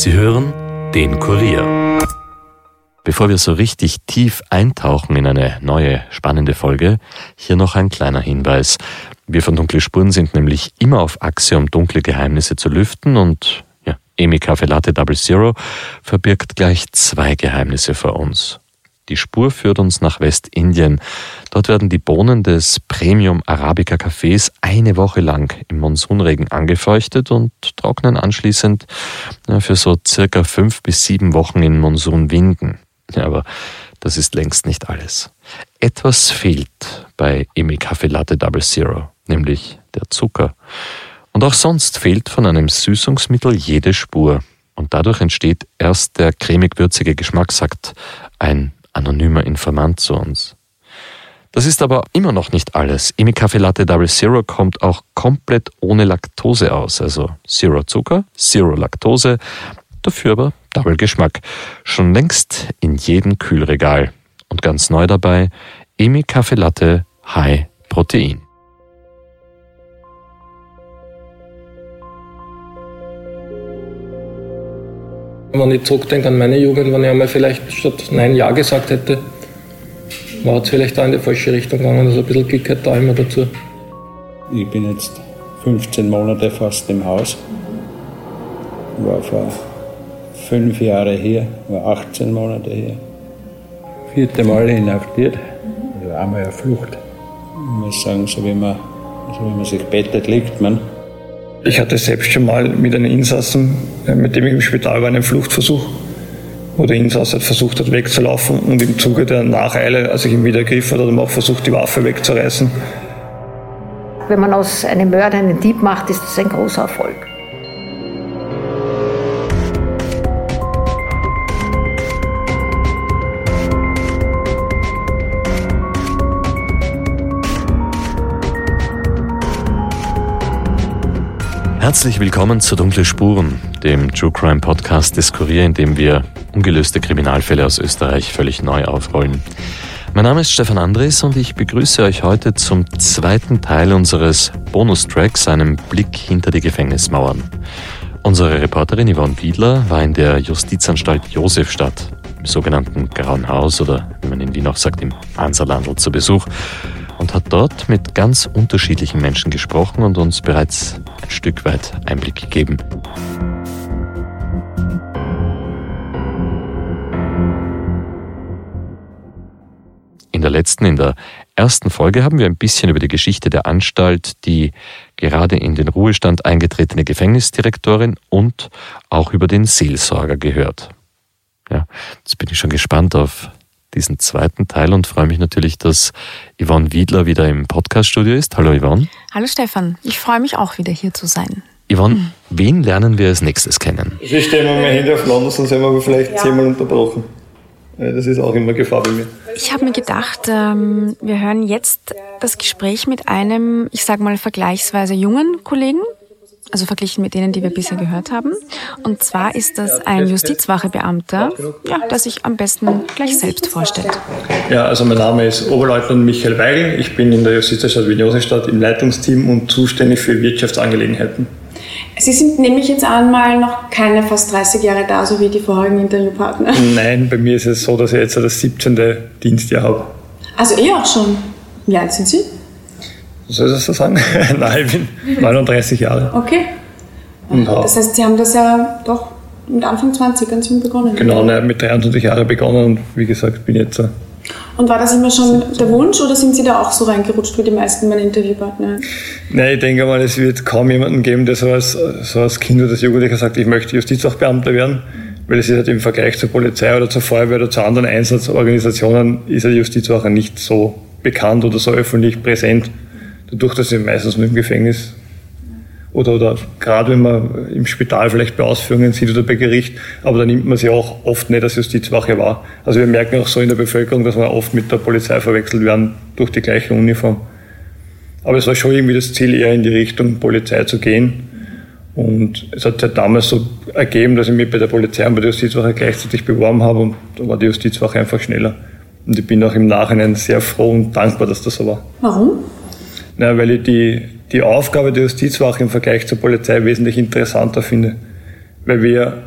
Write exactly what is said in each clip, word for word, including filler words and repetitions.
Sie hören den Kurier. Bevor wir so richtig tief eintauchen in eine neue, spannende Folge, hier noch ein kleiner Hinweis. Wir von Dunkle Spuren sind nämlich immer auf Achse, um dunkle Geheimnisse zu lüften, und ja, Emmi Caffè Latte Double Zero verbirgt gleich zwei Geheimnisse vor uns. Die Spur führt uns nach Westindien. Dort werden die Bohnen des Premium Arabica Kaffees eine Woche lang im Monsunregen angefeuchtet und trocknen anschließend für so circa fünf bis sieben Wochen in Monsunwinden. Ja, aber das ist längst nicht alles. Etwas fehlt bei Emmi Caffè Latte Double Zero, nämlich der Zucker. Und auch sonst fehlt von einem Süßungsmittel jede Spur. Und dadurch entsteht erst der cremig-würzige Geschmack, sagt ein anonymer Informant zu uns. Das ist aber immer noch nicht alles. Emmi Caffè Latte Double Zero kommt auch komplett ohne Laktose aus. Also Zero Zucker, Zero Laktose, dafür aber Double Geschmack. Schon längst in jedem Kühlregal. Und ganz neu dabei Emmi Caffè Latte High Protein. Wenn ich zurückdenke an meine Jugend, wenn ich einmal vielleicht statt Nein Ja gesagt hätte, war es vielleicht auch in die falsche Richtung gegangen. Also ein bisschen Glück hat da immer dazu. Ich bin jetzt fünfzehn Monate fast im Haus. War vor fünf Jahren hier, war achtzehn Monate hier. Vierte Mal inhaftiert. Also einmal eine Flucht. Ich muss sagen, so wie man, so wie man sich bettet, liegt man. Ich hatte selbst schon mal mit einem Insassen, mit dem ich im Spital war, einen Fluchtversuch, wo der Insasse versucht hat wegzulaufen und im Zuge der Nacheile, als ich ihn wieder ergriffen habe, hat er auch versucht, die Waffe wegzureißen. Wenn man aus einem Mörder einen Dieb macht, ist das ein großer Erfolg. Herzlich willkommen zu Dunkle Spuren, dem True Crime Podcast des Kurier, in dem wir ungelöste Kriminalfälle aus Österreich völlig neu aufrollen. Mein Name ist Stefan Andres und ich begrüße euch heute zum zweiten Teil unseres Bonustracks, einem Blick hinter die Gefängnismauern. Unsere Reporterin Yvonne Widler war in der Justizanstalt Josefstadt, im sogenannten Grauen Haus oder, wie man in Wien auch sagt, im Anserlandl zu Besuch, und hat dort mit ganz unterschiedlichen Menschen gesprochen und uns bereits ein Stück weit Einblick gegeben. In der letzten, in der ersten Folge haben wir ein bisschen über die Geschichte der Anstalt, die gerade in den Ruhestand eingetretene Gefängnisdirektorin und auch über den Seelsorger gehört. Ja, jetzt bin ich schon gespannt auf diesen zweiten Teil und freue mich natürlich, dass Yvonne Widler wieder im Podcast-Studio ist. Hallo Yvonne. Hallo Stefan, ich freue mich auch wieder hier zu sein. Yvonne, hm. wen lernen wir als nächstes kennen? Ich stelle mal meine Hände aufeinander, sonst haben wir aber vielleicht ja. zehnmal unterbrochen. Das ist auch immer Gefahr bei mir. Ich habe mir gedacht, ähm, wir hören jetzt das Gespräch mit einem, ich sage mal vergleichsweise jungen Kollegen, also verglichen mit denen, die wir bisher gehört haben. Und zwar ist das ein Justizwachebeamter, ja, der sich am besten gleich selbst vorstellt. Ja, also mein Name ist Oberleutnant Michael Weigl. Ich bin in der Justizanstalt Josefstadt im Leitungsteam und zuständig für Wirtschaftsangelegenheiten. Sie sind, nehme ich jetzt an, mal noch keine fast dreißig Jahre da, so wie die vorigen Interviewpartner. Nein, bei mir ist es so, dass ich jetzt das siebzehnte Dienstjahr habe. Also eh auch schon. Wie alt sind Sie? Soll ich das so sagen? Nein, ich bin neununddreißig Jahre. Okay. Und das heißt, Sie haben das ja doch mit Anfang zwanzig ganz jung begonnen. Genau, ne, mit dreiundzwanzig Jahren begonnen und wie gesagt, bin jetzt... Und war das immer schon der Wunsch oder sind Sie da auch so reingerutscht wie die meisten meiner Interviewpartner? Nein, ich denke mal, es wird kaum jemanden geben, der so als, so als Kind oder als Jugendlicher sagt, ich möchte Justizsachbeamter werden, weil es ist halt im Vergleich zur Polizei oder zur Feuerwehr oder zu anderen Einsatzorganisationen ist der Justizwache nicht so bekannt oder so öffentlich präsent. Dadurch, dass ich meistens nur im Gefängnis oder, oder gerade wenn man im Spital vielleicht bei Ausführungen sieht oder bei Gericht, aber da nimmt man sie auch oft nicht als Justizwache wahr. Also wir merken auch so in der Bevölkerung, dass wir oft mit der Polizei verwechselt werden durch die gleiche Uniform. Aber es war schon irgendwie das Ziel, eher in die Richtung Polizei zu gehen. Und es hat sich damals so ergeben, dass ich mich bei der Polizei und bei der Justizwache gleichzeitig beworben habe und da war die Justizwache einfach schneller. Und ich bin auch im Nachhinein sehr froh und dankbar, dass das so war. Warum? Na, weil ich die, die Aufgabe der Justizwache im Vergleich zur Polizei wesentlich interessanter finde. Weil wir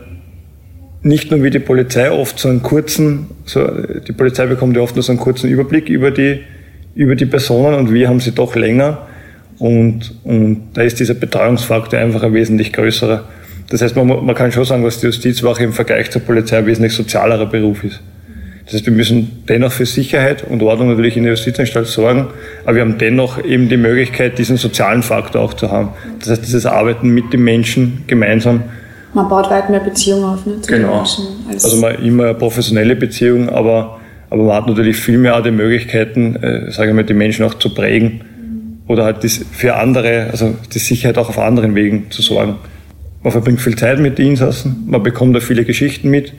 nicht nur wie die Polizei oft so einen kurzen, so, die Polizei bekommt ja oft nur so einen kurzen Überblick über die, über die Personen und wir haben sie doch länger und, und da ist dieser Betreuungsfaktor einfach ein wesentlich größerer. Das heißt, man, man kann schon sagen, dass die Justizwache im Vergleich zur Polizei ein wesentlich sozialerer Beruf ist. Das heißt, wir müssen dennoch für Sicherheit und Ordnung natürlich in der Justizanstalt sorgen, aber wir haben dennoch eben die Möglichkeit, diesen sozialen Faktor auch zu haben. Das heißt, dieses Arbeiten mit den Menschen gemeinsam. Man baut weit mehr Beziehungen auf, ne, zu genau. den Menschen. Als also man immer eine professionelle Beziehung, aber, aber man hat natürlich viel mehr auch die Möglichkeiten, äh, sage ich mal, die Menschen auch zu prägen mhm. oder halt das für andere, also die Sicherheit auch auf anderen Wegen zu sorgen. Man verbringt viel Zeit mit den Insassen, man bekommt da viele Geschichten mit.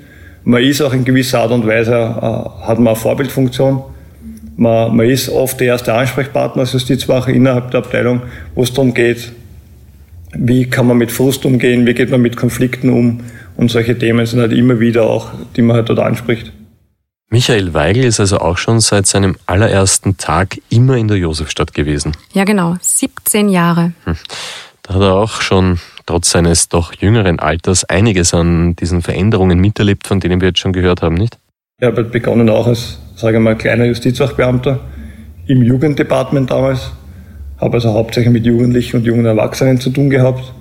Man ist auch in gewisser Art und Weise, äh, hat man eine Vorbildfunktion. Man, man ist oft der erste Ansprechpartner als Justizwache innerhalb der Abteilung, wo es darum geht, wie kann man mit Frust umgehen, wie geht man mit Konflikten um und solche Themen sind halt immer wieder auch, die man halt dort anspricht. Michael Weigl ist also auch schon seit seinem allerersten Tag immer in der Josefstadt gewesen. Ja genau, siebzehn Jahre. Hm. Da hat er auch schon trotz seines doch jüngeren Alters einiges an diesen Veränderungen miterlebt, von denen wir jetzt schon gehört haben, nicht? Ich habe halt begonnen auch als, sage ich mal, kleiner Justizwachbeamter im Jugenddepartement damals. Habe also hauptsächlich mit Jugendlichen und jungen Erwachsenen zu tun gehabt.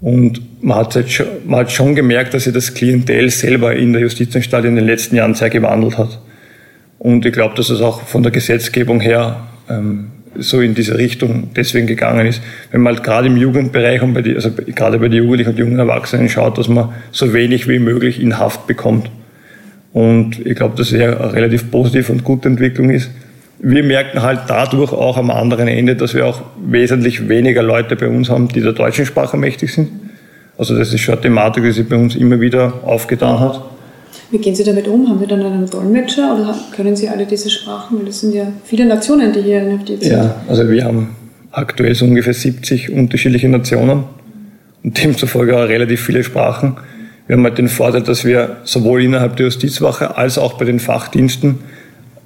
Und man hat, halt schon, man hat schon gemerkt, dass sich das Klientel selber in der Justizanstalt in den letzten Jahren sehr gewandelt hat. Und ich glaube, dass es auch von der Gesetzgebung her ähm, so in diese Richtung deswegen gegangen ist. Wenn man halt gerade im Jugendbereich und bei die, also gerade bei den Jugendlichen und jungen Erwachsenen schaut, dass man so wenig wie möglich in Haft bekommt. Und ich glaube, dass es ja eine relativ positive und gute Entwicklung ist. Wir merken halt dadurch auch am anderen Ende, dass wir auch wesentlich weniger Leute bei uns haben, die der deutschen Sprache mächtig sind. Also das ist schon eine Thematik, die sich bei uns immer wieder aufgetan hat. Wie gehen Sie damit um? Haben wir dann einen Dolmetscher oder können Sie alle diese Sprachen? Weil das sind ja viele Nationen, die hier inhaftiert sind. Ja, also wir haben aktuell so ungefähr siebzig unterschiedliche Nationen und demzufolge auch relativ viele Sprachen. Wir haben halt den Vorteil, dass wir sowohl innerhalb der Justizwache als auch bei den Fachdiensten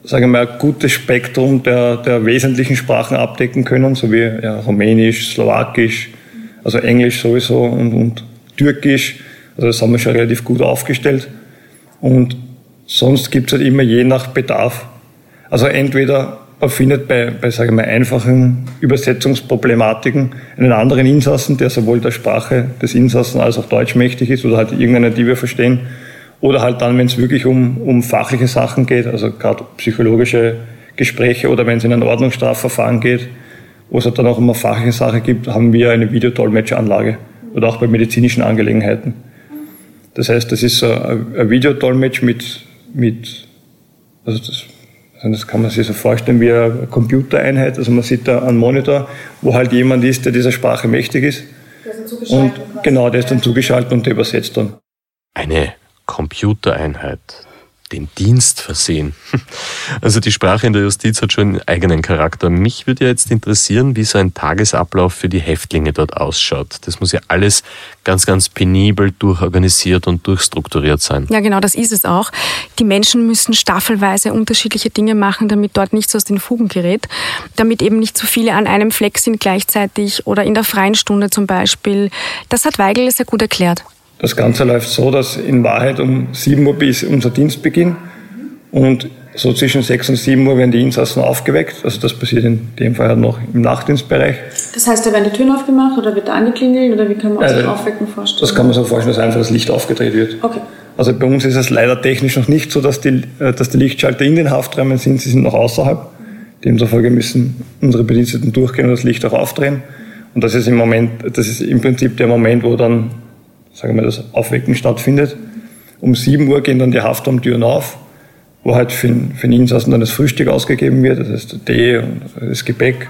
sagen wir mal, ein gutes Spektrum der, der wesentlichen Sprachen abdecken können, so wie ja, Rumänisch, Slowakisch, also Englisch sowieso und, und Türkisch. Also das haben wir schon relativ gut aufgestellt. Und sonst gibt es halt immer je nach Bedarf. Also entweder man findet bei, bei sagen wir, einfachen Übersetzungsproblematiken einen anderen Insassen, der sowohl der Sprache des Insassen als auch Deutsch mächtig ist oder halt irgendeine, die wir verstehen. Oder halt dann, wenn es wirklich um, um fachliche Sachen geht, also gerade psychologische Gespräche oder wenn es in ein Ordnungsstrafverfahren geht, wo es halt dann auch immer fachliche Sachen gibt, haben wir eine Videodolmetscheranlage oder auch bei medizinischen Angelegenheiten. Das heißt, das ist so ein, ein Videodolmetsch mit, mit also das, das kann man sich so vorstellen wie eine Computereinheit, also man sieht da einen Monitor, wo halt jemand ist, der dieser Sprache mächtig ist. Der ist dann zugeschaltet. Und, genau, der ist dann zugeschaltet und der übersetzt dann. Eine Computereinheit, den Dienst versehen. Also die Sprache in der Justiz hat schon einen eigenen Charakter. Mich würde ja jetzt interessieren, wie so ein Tagesablauf für die Häftlinge dort ausschaut. Das muss ja alles ganz, ganz penibel durchorganisiert und durchstrukturiert sein. Ja, genau, das ist es auch. Die Menschen müssen staffelweise unterschiedliche Dinge machen, damit dort nichts aus den Fugen gerät, damit eben nicht zu viele an einem Fleck sind gleichzeitig oder in der freien Stunde zum Beispiel. Das hat Weigl sehr gut erklärt. Das Ganze läuft so, dass in Wahrheit um sieben Uhr ist unser Dienstbeginn und so zwischen sechs und sieben Uhr werden die Insassen aufgeweckt. Also das passiert in dem Fall noch im Nachtdienstbereich. Das heißt, da werden die Türen aufgemacht oder wird da angeklingelt oder wie kann man sich also, Aufwecken vorstellen? Das kann man so vorstellen, dass einfach das Licht aufgedreht wird. Okay. Also bei uns ist es leider technisch noch nicht so, dass die, dass die Lichtschalter in den Hafträumen sind, sie sind noch außerhalb. Demzufolge müssen unsere Bediensteten durchgehen und das Licht auch aufdrehen. Und das ist im Moment, das ist im Prinzip der Moment, wo dann sagen wir mal, das Aufwecken stattfindet. Um sieben Uhr gehen dann die Haftraumtüren auf, wo halt für den, für den Insassen dann das Frühstück ausgegeben wird, das heißt der Tee und das Gebäck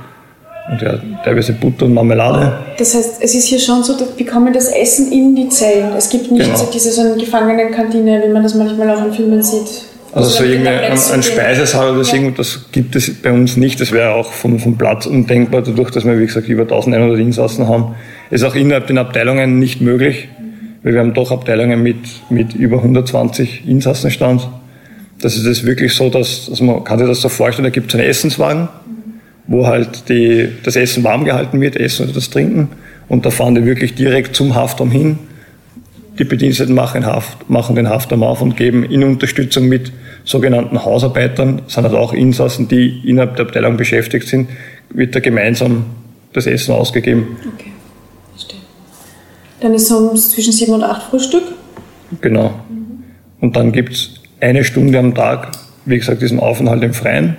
und ja, teilweise Butter und Marmelade. Das heißt, es ist hier schon so, wir bekommen das Essen in die Zellen. Es gibt nicht genau. diese so eine Gefangenenkantine, wie man das manchmal auch in Filmen sieht. Also so irgendein ein Speisesaal oder so, ja. Das gibt es bei uns nicht. Das wäre auch vom, vom Platz undenkbar, dadurch, dass wir, wie gesagt, über eintausendeinhundert Insassen haben. Ist auch innerhalb den Abteilungen nicht möglich. Weil wir haben doch Abteilungen mit, mit über hundertzwanzig Insassenstand. Das ist es wirklich so, dass, also man kann sich das so vorstellen, da gibt es einen Essenswagen, wo halt die, das Essen warm gehalten wird, Essen oder das Trinken. Und da fahren die wirklich direkt zum Haftraum hin, Die Bediensteten machen, Haft, machen den Haftraum auf und geben in Unterstützung mit sogenannten Hausarbeitern, das sind also auch Insassen, die innerhalb der Abteilung beschäftigt sind, wird da gemeinsam das Essen ausgegeben. Okay, verstehe. Dann ist es zwischen sieben und acht Frühstück? Genau. Mhm. Und dann gibt es eine Stunde am Tag, wie gesagt, diesen Aufenthalt im Freien, mhm.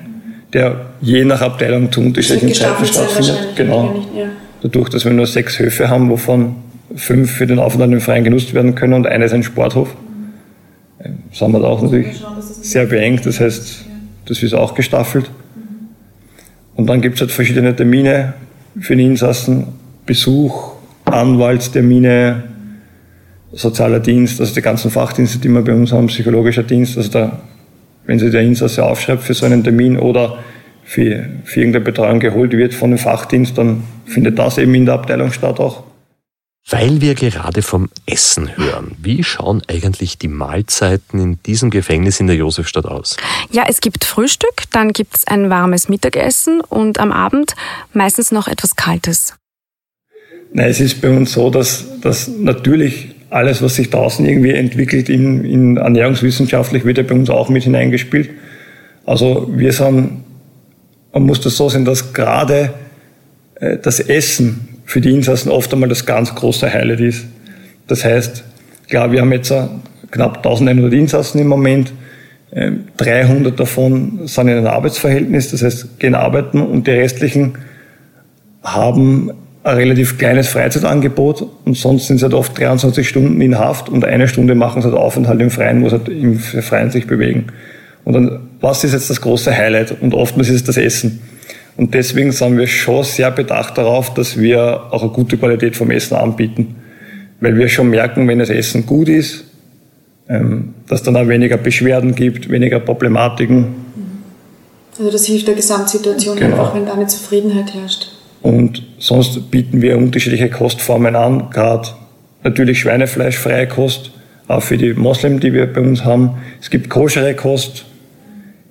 der je nach Abteilung zu unterschiedlichen Zeiten stattfindet. Genau. Nicht, ja. Dadurch, dass wir nur sechs Höfe haben, wovon fünf für den Aufenthalt im Freien genutzt werden können und eine ist ein Sporthof. Mhm. Das haben wir da auch natürlich schauen, sehr beengt, das heißt, ja. das ist auch gestaffelt. Mhm. Und dann gibt es halt verschiedene Termine für den Insassen, Besuch, Anwaltstermine, sozialer Dienst, also die ganzen Fachdienste, die wir bei uns haben, psychologischer Dienst, also da, wenn sich der Insasse aufschreibt für so einen Termin oder für, für irgendeine Betreuung geholt wird von dem Fachdienst, dann findet das eben in der Abteilung statt auch. Weil wir gerade vom Essen hören, wie schauen eigentlich die Mahlzeiten in diesem Gefängnis in der Josefstadt aus? Ja, es gibt Frühstück, dann gibt es ein warmes Mittagessen und am Abend meistens noch etwas Kaltes. Nein, es ist bei uns so, dass, dass natürlich alles, was sich draußen irgendwie entwickelt, in, in ernährungswissenschaftlich wird ja bei uns auch mit hineingespielt. Also wir sind, man muss das so sehen, dass gerade äh, das Essen für die Insassen oft einmal das ganz große Highlight ist. Das heißt, klar, wir haben jetzt knapp eintausendeinhundert Insassen im Moment, dreihundert davon sind in einem Arbeitsverhältnis, das heißt, gehen arbeiten und die restlichen haben ein relativ kleines Freizeitangebot und sonst sind sie halt oft dreiundzwanzig Stunden in Haft und eine Stunde machen sie halt Aufenthalt im Freien, wo sie halt im Freien sich bewegen. Und dann, was ist jetzt das große Highlight? Und oftmals ist es das Essen. Und deswegen sind wir schon sehr bedacht darauf, dass wir auch eine gute Qualität vom Essen anbieten. Weil wir schon merken, wenn das Essen gut ist, dass dann auch weniger Beschwerden gibt, weniger Problematiken. Also das hilft der Gesamtsituation, genau. Einfach wenn da eine Zufriedenheit herrscht. Und sonst bieten wir unterschiedliche Kostformen an, gerade natürlich schweinefleischfreie Kost, auch für die Moslem, die wir bei uns haben. Es gibt koschere Kost.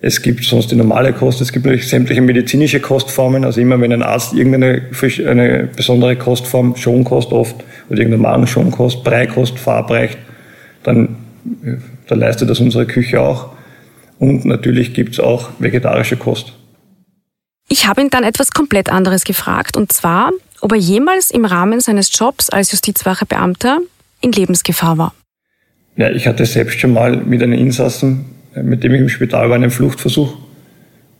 Es gibt sonst die normale Kost, es gibt natürlich sämtliche medizinische Kostformen, also immer wenn ein Arzt irgendeine eine besondere Kostform, Schonkost oft, oder irgendeine Magenschonkost, Breikost verabreicht, dann, dann leistet das unsere Küche auch. Und natürlich gibt es auch vegetarische Kost. Ich habe ihn dann etwas komplett anderes gefragt, und zwar, ob er jemals im Rahmen seines Jobs als Justizwachebeamter in Lebensgefahr war. Ja, ich hatte selbst schon mal mit einem Insassen, mit dem ich im Spital war, einen Fluchtversuch,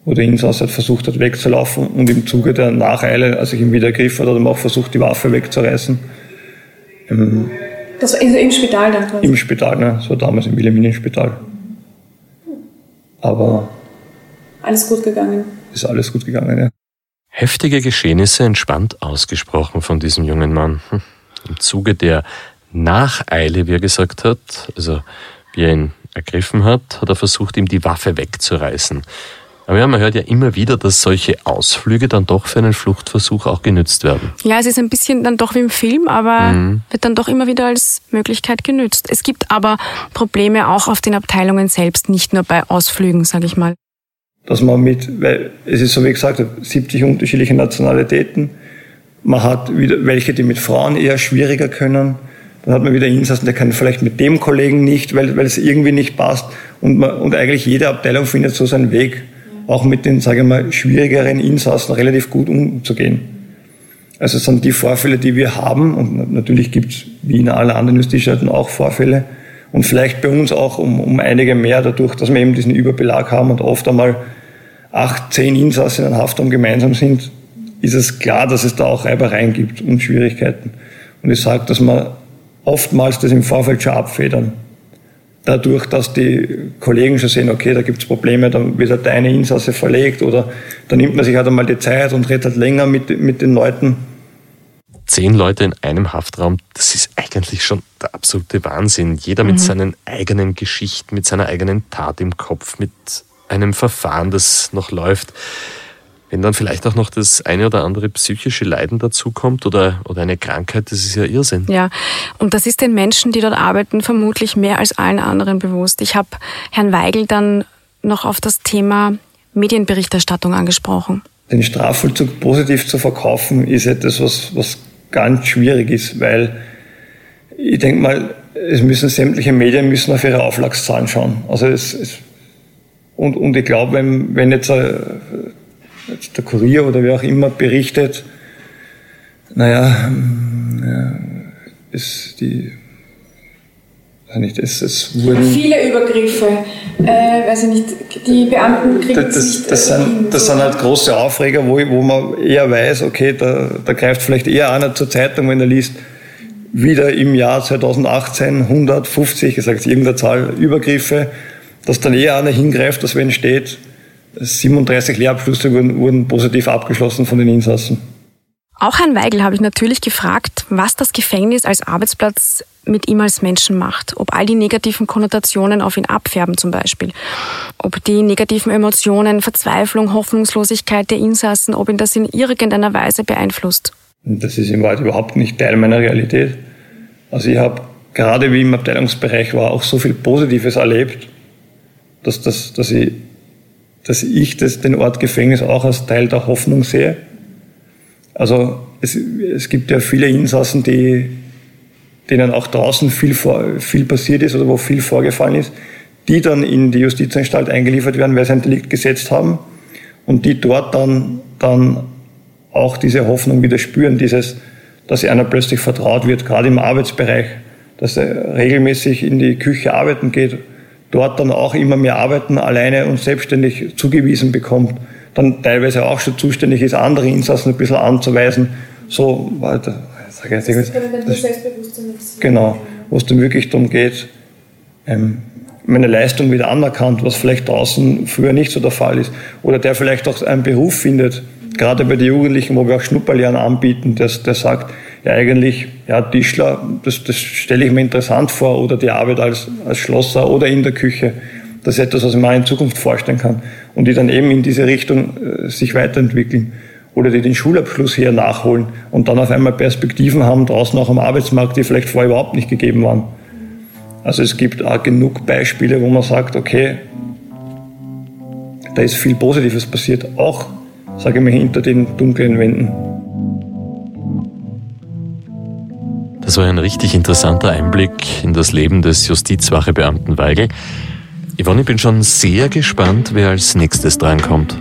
wo der Insasse halt versucht hat wegzulaufen und im Zuge der Nacheile, als ich ihn wieder ergriffen hat, hat er auch versucht, die Waffe wegzureißen. Ähm das war im Spital dann quasi? Im Spital, ne? Das war damals im Wilhelminenspital. Aber... Alles gut gegangen? Ist alles gut gegangen, ja. Heftige Geschehnisse, entspannt ausgesprochen von diesem jungen Mann. Im Zuge der Nacheile, wie er gesagt hat, also wie er ihn ergriffen hat, hat er versucht, ihm die Waffe wegzureißen. Aber ja, man hört ja immer wieder, dass solche Ausflüge dann doch für einen Fluchtversuch auch genützt werden. Ja, es ist ein bisschen dann doch wie im Film, aber mhm. wird dann doch immer wieder als Möglichkeit genützt. Es gibt aber Probleme auch auf den Abteilungen selbst, nicht nur bei Ausflügen, sage ich mal. Dass man mit, weil es ist so wie gesagt, siebzig unterschiedliche Nationalitäten, man hat wieder welche, die mit Frauen eher schwieriger können. Dann hat man wieder Insassen, der kann vielleicht mit dem Kollegen nicht, weil, weil es irgendwie nicht passt. Und, man, und eigentlich jede Abteilung findet so seinen Weg, auch mit den, sage ich mal, schwierigeren Insassen relativ gut umzugehen. Also es sind die Vorfälle, die wir haben. Und natürlich gibt es, wie in allen anderen Justizstatten, auch Vorfälle. Und vielleicht bei uns auch um, um einige mehr, dadurch, dass wir eben diesen Überbelag haben und oft einmal acht, zehn Insassen in einem Haftraum gemeinsam sind, ist es klar, dass es da auch Reibereien gibt und Schwierigkeiten. Und ich sage, dass man oftmals das im Vorfeld schon abfedern. Dadurch, dass die Kollegen schon sehen, okay, da gibt's Probleme, dann wird halt eine Insasse verlegt oder dann nimmt man sich halt einmal die Zeit und redet halt länger mit, mit den Leuten. Zehn Leute in einem Haftraum, das ist eigentlich schon der absolute Wahnsinn. Jeder mit mhm. seinen eigenen Geschichten, mit seiner eigenen Tat im Kopf, mit einem Verfahren, das noch läuft. Wenn dann vielleicht auch noch das eine oder andere psychische Leiden dazukommt oder, oder eine Krankheit, das ist ja Irrsinn. Ja, und das ist den Menschen, die dort arbeiten, vermutlich mehr als allen anderen bewusst. Ich habe Herrn Weigl dann noch auf das Thema Medienberichterstattung angesprochen. Den Strafvollzug positiv zu verkaufen, ist etwas, was, was ganz schwierig ist, weil ich denke mal, es müssen sämtliche Medien müssen auf ihre Auflagszahlen schauen. Also es, es, und, und ich glaube, wenn, wenn jetzt, äh, jetzt der Kurier oder wer auch immer berichtet, naja, äh, ist die... Nicht, es, es wurden viele Übergriffe, äh, weiß ich nicht, die Beamten kriegen das, das, das, nicht, sind, das so. sind halt große Aufreger, wo, wo man eher weiß, okay, da, da greift vielleicht eher einer zur Zeitung, wenn er liest, wieder im Jahr zweitausendachtzehn hundertfünfzig, ich sage jetzt irgendeine Zahl, Übergriffe, dass dann eher einer hingreift, dass wenn steht, siebenunddreißig Lehrabschlüsse wurden, wurden positiv abgeschlossen von den Insassen. Auch Herrn Weigl habe ich natürlich gefragt, was das Gefängnis als Arbeitsplatz mit ihm als Menschen macht. Ob all die negativen Konnotationen auf ihn abfärben zum Beispiel. Ob die negativen Emotionen, Verzweiflung, Hoffnungslosigkeit der Insassen, ob ihn das in irgendeiner Weise beeinflusst. Das ist im Wald überhaupt nicht Teil meiner Realität. Also ich habe, gerade wie im Abteilungsbereich war, auch so viel Positives erlebt, dass, dass, dass ich, dass ich das, den Ort Gefängnis auch als Teil der Hoffnung sehe. Also es, es gibt ja viele Insassen, die, denen auch draußen viel, vor, viel passiert ist oder wo viel vorgefallen ist, die dann in die Justizanstalt eingeliefert werden, weil sie ein Delikt gesetzt haben und die dort dann, dann auch diese Hoffnung wieder spüren, dieses, dass einer plötzlich vertraut wird, gerade im Arbeitsbereich, dass er regelmäßig in die Küche arbeiten geht, dort dann auch immer mehr arbeiten, alleine und selbstständig zugewiesen bekommt, dann teilweise auch schon zuständig ist, andere Insassen ein bisschen anzuweisen, so weiter. Sag ich jetzt, das, das, genau, wo es dann wirklich darum geht, meine Leistung wieder anerkannt, was vielleicht draußen früher nicht so der Fall ist. Oder der vielleicht auch einen Beruf findet, gerade bei den Jugendlichen, wo wir auch Schnupperlehren anbieten, der, der sagt, ja eigentlich, ja Tischler, das, das stelle ich mir interessant vor, oder die Arbeit als, als Schlosser oder in der Küche. Das ist etwas, was man in Zukunft vorstellen kann. Und die dann eben in diese Richtung äh, sich weiterentwickeln. Oder die den Schulabschluss hier nachholen und dann auf einmal Perspektiven haben draußen auch am Arbeitsmarkt, die vielleicht vorher überhaupt nicht gegeben waren. Also es gibt auch genug Beispiele, wo man sagt, okay, da ist viel Positives passiert, auch, sage ich mal, hinter den dunklen Wänden. Das war ein richtig interessanter Einblick in das Leben des Justizwachebeamten Weigl. Yvonne, ich bin schon sehr gespannt, wer als nächstes drankommt.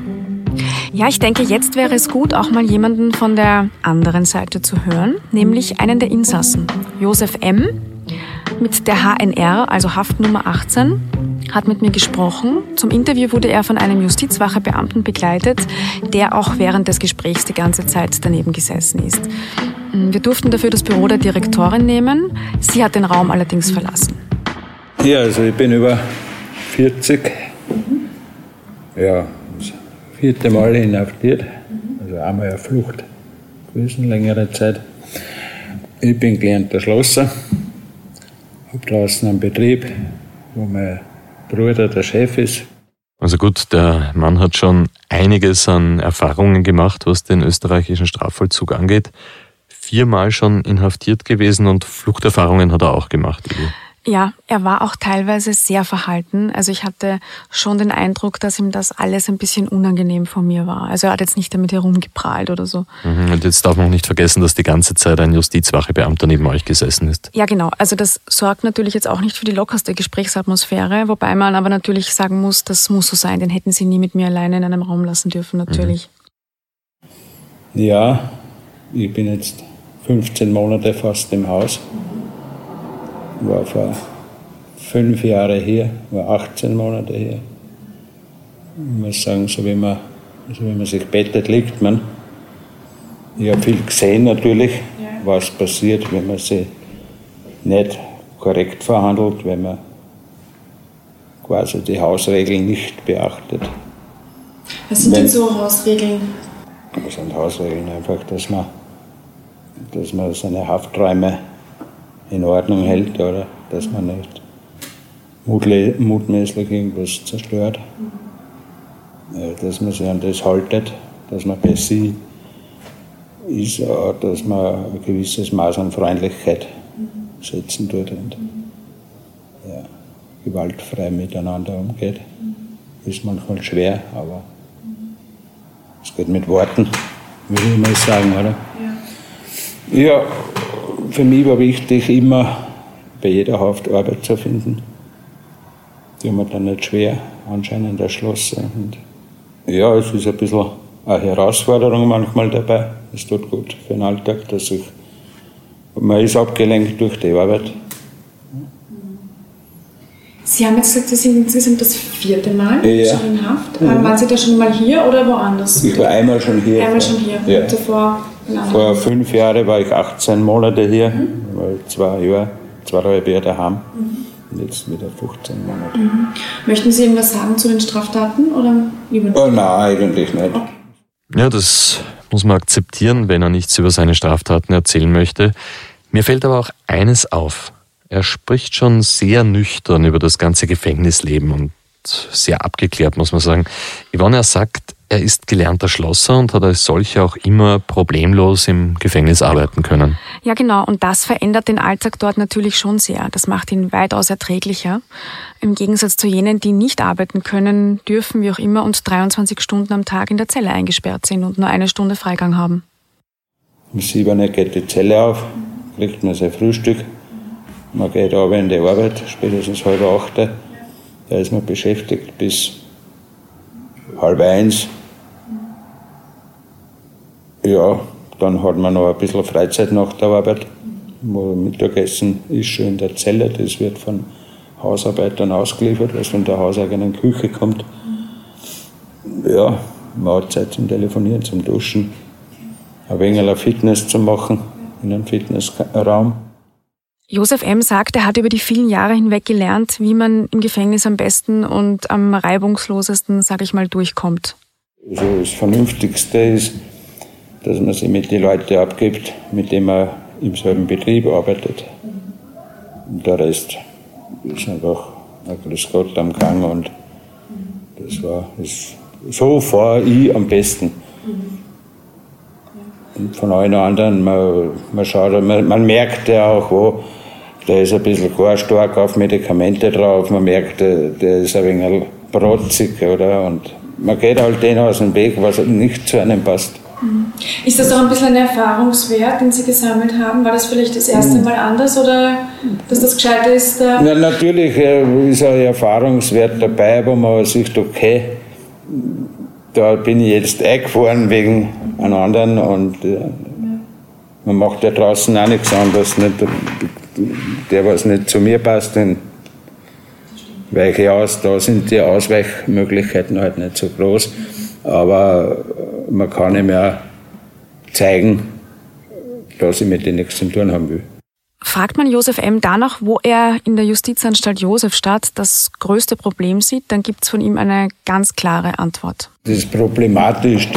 Ja, ich denke, jetzt wäre es gut, auch mal jemanden von der anderen Seite zu hören, nämlich einen der Insassen. Josef M. mit der H N R, also Haftnummer achtzehn, hat mit mir gesprochen. Zum Interview wurde er von einem Justizwachebeamten begleitet, der auch während des Gesprächs die ganze Zeit daneben gesessen ist. Wir durften dafür das Büro der Direktorin nehmen. Sie hat den Raum allerdings verlassen. Ja, also ich bin über vierzig. Ja, vierte Mal inhaftiert, also einmal eine Flucht gewesen, längere Zeit. Ich bin gelernter Schlosser, habe draußen einen Betrieb, wo mein Bruder der Chef ist. Also gut, der Mann hat schon einiges an Erfahrungen gemacht, was den österreichischen Strafvollzug angeht. Viermal schon inhaftiert gewesen und Fluchterfahrungen hat er auch gemacht. Irgendwie. Ja, er war auch teilweise sehr verhalten. Also ich hatte schon den Eindruck, dass ihm das alles ein bisschen unangenehm von mir war. Also er hat jetzt nicht damit herumgeprahlt oder so. Und jetzt darf man auch nicht vergessen, dass die ganze Zeit ein Justizwachebeamter neben euch gesessen ist. Ja, genau. Also das sorgt natürlich jetzt auch nicht für die lockerste Gesprächsatmosphäre, wobei man aber natürlich sagen muss, das muss so sein. Den hätten sie nie mit mir alleine in einem Raum lassen dürfen, natürlich. Mhm. Ja, ich bin jetzt fünfzehn Monate fast im Haus. War vor fünf Jahren hier, war achtzehn Monate hier. Ich muss sagen, so wie man, so wie man sich bettet, liegt man. Ich habe viel gesehen natürlich, was passiert, wenn man sich nicht korrekt verhandelt, wenn man quasi die Hausregeln nicht beachtet. Was sind wenn, denn so Hausregeln? Das sind Hausregeln einfach, dass man, dass man seine Hafträume in Ordnung hält, oder? Dass man nicht mutle- mutmäßig irgendwas zerstört. Mhm. Dass man sich an das haltet, dass man bei sich ist, dass man ein gewisses Maß an Freundlichkeit mhm. setzen tut und mhm. ja, gewaltfrei miteinander umgeht. Mhm. Ist manchmal schwer, aber mhm. es geht mit Worten, würde ich mal sagen, oder? Ja. Ja. Für mich war wichtig, immer bei jeder Haft Arbeit zu finden. Die haben wir dann nicht schwer anscheinend erschlossen. Und ja, es ist ein bisschen eine Herausforderung manchmal dabei. Es tut gut für den Alltag, dass ich, man ist abgelenkt durch die Arbeit. Sie haben jetzt gesagt, Sie sind insgesamt das vierte Mal ja. schon in Haft. Mhm. Waren Sie da schon mal hier oder woanders? Ich war einmal schon hier. Einmal schon hier. Ja. Davor Vor fünf Jahren war ich achtzehn Monate hier, mhm. war ich zwei Jahre, zweieinhalb Jahre daheim. Mhm. Jetzt wieder fünfzehn Monate. Mhm. Möchten Sie irgendwas sagen zu den Straftaten oder über? Oh, nein, eigentlich nicht. Okay. Ja, das muss man akzeptieren, wenn er nichts über seine Straftaten erzählen möchte. Mir fällt aber auch eines auf. Er spricht schon sehr nüchtern über das ganze Gefängnisleben und sehr abgeklärt, muss man sagen. Yvonne, er sagt, er ist gelernter Schlosser und hat als solcher auch immer problemlos im Gefängnis arbeiten können. Ja, genau. Und das verändert den Alltag dort natürlich schon sehr. Das macht ihn weitaus erträglicher. Im Gegensatz zu jenen, die nicht arbeiten können, dürfen wie auch immer und dreiundzwanzig Stunden am Tag in der Zelle eingesperrt sind und nur eine Stunde Freigang haben. Um sieben Uhr geht die Zelle auf, kriegt man sein Frühstück. Man geht aber in die Arbeit, spätestens halb acht. Da ist man beschäftigt bis halb eins. Ja, dann hat man noch ein bisschen Freizeit nach der Arbeit. Mittagessen ist schon in der Zelle, das wird von Hausarbeitern ausgeliefert, was von der hauseigenen Küche kommt. Ja, man hat Zeit zum Telefonieren, zum Duschen, ein wenig Fitness zu machen in einem Fitnessraum. Josef M. sagt, er hat über die vielen Jahre hinweg gelernt, wie man im Gefängnis am besten und am reibungslosesten, sage ich mal, durchkommt. Also das Vernünftigste ist, dass man sich mit den Leuten abgibt, mit denen man im selben Betrieb arbeitet. Und der Rest ist einfach ein Grüß Gott am Gang. Und das war, das, so fahre ich am besten. Und von allen anderen, man, man, schaut, man, man merkt ja auch, wo. Da ist ein bisschen gar stark auf Medikamente drauf, man merkt, der ist ein wenig protzig, oder? Und man geht halt den aus dem Weg, was nicht zu einem passt. Ist das auch ein bisschen ein Erfahrungswert, den Sie gesammelt haben? War das vielleicht das erste Mal anders oder dass das gescheiter ist? Da Na, natürlich ist ein Erfahrungswert dabei, wo man sich okay, da bin ich jetzt eingefahren wegen einem anderen und man macht ja draußen auch nichts anderes, nicht. Der, was nicht zu mir passt, den weiche aus. Da sind die Ausweichmöglichkeiten halt nicht so groß. Aber man kann ihm ja zeigen, dass ich mit denen nichts zu tun haben will. Fragt man Josef M. danach, wo er in der Justizanstalt Josefstadt das größte Problem sieht, dann gibt es von ihm eine ganz klare Antwort. Das ist problematisch,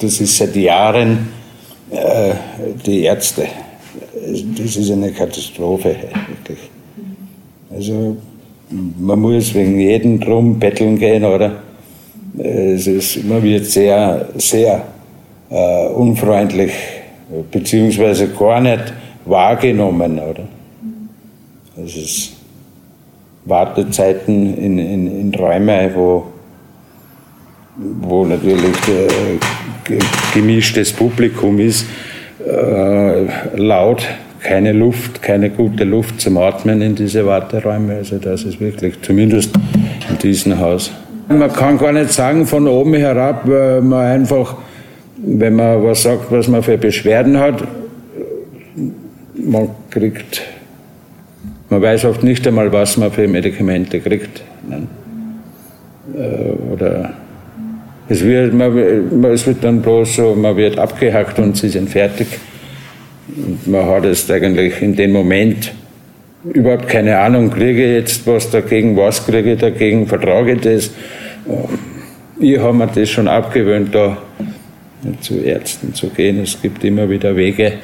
das ist seit Jahren die Ärzte. Das ist eine Katastrophe, wirklich. Also, man muss wegen jedem drum betteln gehen, oder? Es ist, man wird sehr, sehr äh, unfreundlich, beziehungsweise gar nicht wahrgenommen, oder? Es ist Wartezeiten in, in, in Räume, wo, wo natürlich äh, gemischtes Publikum ist. Äh, laut, keine Luft, keine gute Luft zum Atmen in diese Warteräume. Also das ist wirklich, zumindest in diesem Haus. Man kann gar nicht sagen von oben herab, weil man einfach, wenn man was sagt, was man für Beschwerden hat, man kriegt, man weiß oft nicht einmal, was man für Medikamente kriegt. Äh, oder Es wird, man, es wird dann bloß so, man wird abgehackt und sie sind fertig. Und man hat es eigentlich in dem Moment überhaupt keine Ahnung, kriege ich jetzt was dagegen, was kriege ich dagegen, vertrage ich das. Ich habe mir das schon abgewöhnt, da zu Ärzten zu gehen. Es gibt immer wieder Wege.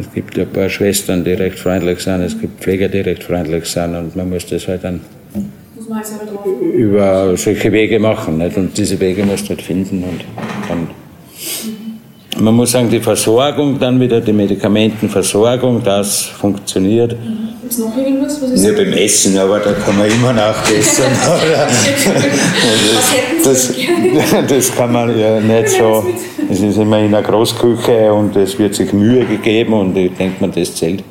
Es gibt ein paar Schwestern, die recht freundlich sind, es gibt Pfleger, die recht freundlich sind und man muss das halt dann über solche Wege machen, nicht? Und diese Wege musst du halt finden. Und dann, man muss sagen, die Versorgung, dann wieder die Medikamentenversorgung, das funktioniert. Gibt es noch irgendwas? Was ist Nur beim Essen, aber da kann man immer nachbessern. das, das, das kann man ja nicht so. Es ist immer in der Großküche und es wird sich Mühe gegeben und ich denke, man das zählt.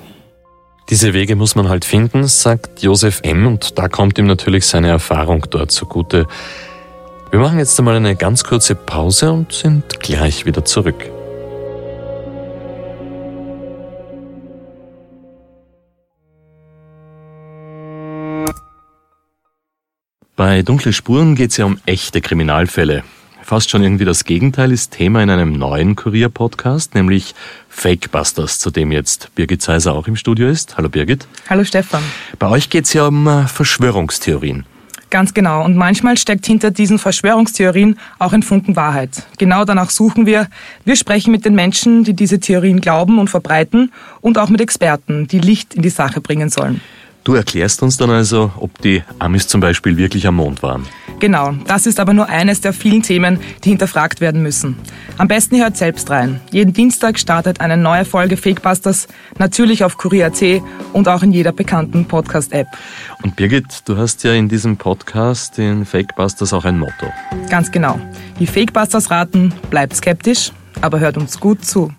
Diese Wege muss man halt finden, sagt Josef M. und da kommt ihm natürlich seine Erfahrung dort zugute. Wir machen jetzt einmal eine ganz kurze Pause und sind gleich wieder zurück. Bei Dunkle Spuren geht es ja um echte Kriminalfälle. Fast schon irgendwie das Gegenteil ist Thema in einem neuen Kurier-Podcast, nämlich Fakebusters, zu dem jetzt Birgit Zeiser auch im Studio ist. Hallo Birgit. Hallo Stefan. Bei euch geht es ja um Verschwörungstheorien. Ganz genau. Und manchmal steckt hinter diesen Verschwörungstheorien auch ein Funken Wahrheit. Genau danach suchen wir. Wir sprechen mit den Menschen, die diese Theorien glauben und verbreiten und auch mit Experten, die Licht in die Sache bringen sollen. Du erklärst uns dann also, ob die Amis zum Beispiel wirklich am Mond waren. Genau. Das ist aber nur eines der vielen Themen, die hinterfragt werden müssen. Am besten hört selbst rein. Jeden Dienstag startet eine neue Folge Fakebusters, natürlich auf Kurier punkt a t und auch in jeder bekannten Podcast-App. Und Birgit, du hast ja in diesem Podcast, in Fakebusters, auch ein Motto. Ganz genau. Die Fakebusters raten, bleibt skeptisch, aber hört uns gut zu.